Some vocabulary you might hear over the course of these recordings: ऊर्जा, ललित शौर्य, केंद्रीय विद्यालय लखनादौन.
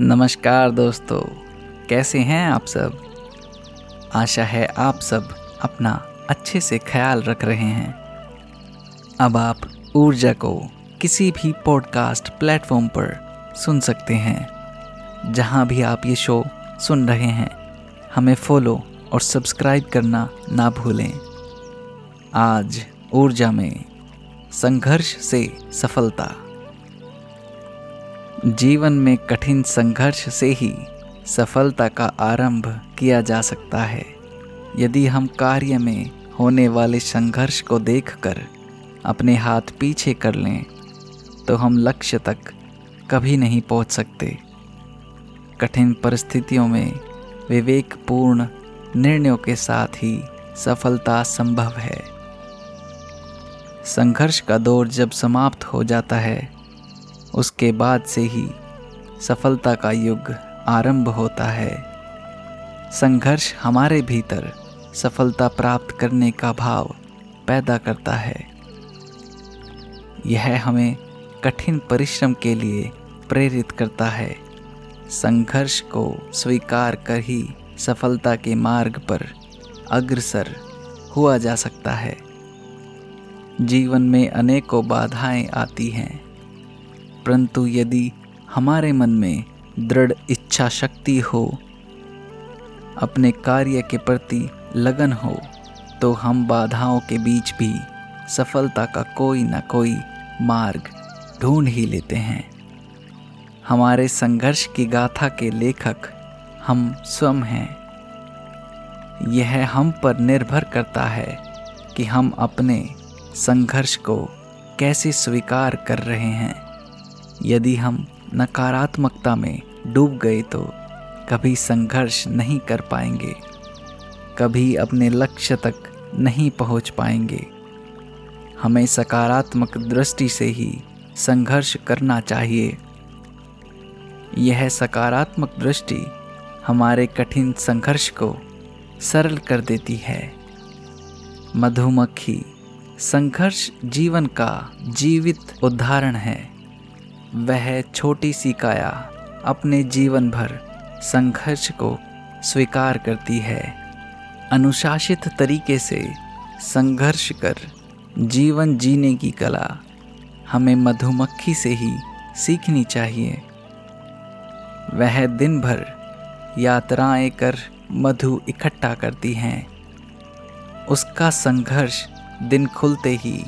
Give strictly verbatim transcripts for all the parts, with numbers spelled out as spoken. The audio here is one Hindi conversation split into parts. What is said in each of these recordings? नमस्कार दोस्तों, कैसे हैं आप सब। आशा है आप सब अपना अच्छे से ख्याल रख रहे हैं। अब आप ऊर्जा को किसी भी पॉडकास्ट प्लेटफॉर्म पर सुन सकते हैं। जहां भी आप ये शो सुन रहे हैं, हमें फॉलो और सब्सक्राइब करना ना भूलें। आज ऊर्जा में संघर्ष से सफलता। जीवन में कठिन संघर्ष से ही सफलता का आरंभ किया जा सकता है। यदि हम कार्य में होने वाले संघर्ष को देखकर अपने हाथ पीछे कर लें तो हम लक्ष्य तक कभी नहीं पहुंच सकते। कठिन परिस्थितियों में विवेकपूर्ण निर्णयों के साथ ही सफलता संभव है। संघर्ष का दौर जब समाप्त हो जाता है, उसके बाद से ही सफलता का युग आरंभ होता है। संघर्ष हमारे भीतर सफलता प्राप्त करने का भाव पैदा करता है। यह हमें कठिन परिश्रम के लिए प्रेरित करता है। संघर्ष को स्वीकार कर ही सफलता के मार्ग पर अग्रसर हुआ जा सकता है। जीवन में अनेकों बाधाएं आती हैं, परंतु यदि हमारे मन में दृढ़ इच्छा शक्ति हो, अपने कार्य के प्रति लगन हो, तो हम बाधाओं के बीच भी सफलता का कोई ना कोई मार्ग ढूंढ ही लेते हैं। हमारे संघर्ष की गाथा के लेखक हम स्वयं हैं। यह हम पर निर्भर करता है कि हम अपने संघर्ष को कैसे स्वीकार कर रहे हैं। यदि हम नकारात्मकता में डूब गए तो कभी संघर्ष नहीं कर पाएंगे, कभी अपने लक्ष्य तक नहीं पहुंच पाएंगे। हमें सकारात्मक दृष्टि से ही संघर्ष करना चाहिए। यह सकारात्मक दृष्टि हमारे कठिन संघर्ष को सरल कर देती है। मधुमक्खी संघर्ष जीवन का जीवित उदाहरण है। वह छोटी सी काया अपने जीवन भर संघर्ष को स्वीकार करती है। अनुशासित तरीके से संघर्ष कर जीवन जीने की कला हमें मधुमक्खी से ही सीखनी चाहिए। वह दिन भर यात्राएं कर मधु इकट्ठा करती हैं। उसका संघर्ष दिन खुलते ही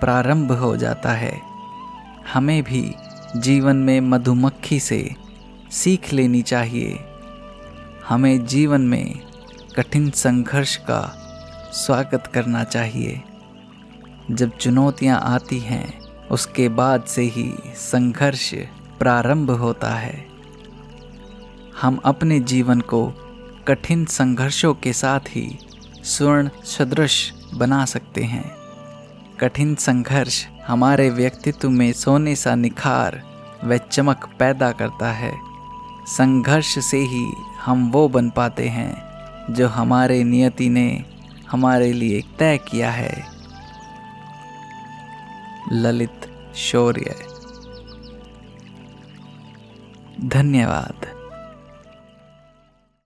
प्रारंभ हो जाता है। हमें भी जीवन में मधुमक्खी से सीख लेनी चाहिए। हमें जीवन में कठिन संघर्ष का स्वागत करना चाहिए। जब चुनौतियां आती हैं, उसके बाद से ही संघर्ष प्रारंभ होता है। हम अपने जीवन को कठिन संघर्षों के साथ ही स्वर्ण सदृश बना सकते हैं। कठिन संघर्ष हमारे व्यक्तित्व में सोने सा निखार व चमक पैदा करता है। संघर्ष से ही हम वो बन पाते हैं जो हमारे नियति ने हमारे लिए तय किया है। ललित शौर्य। धन्यवाद।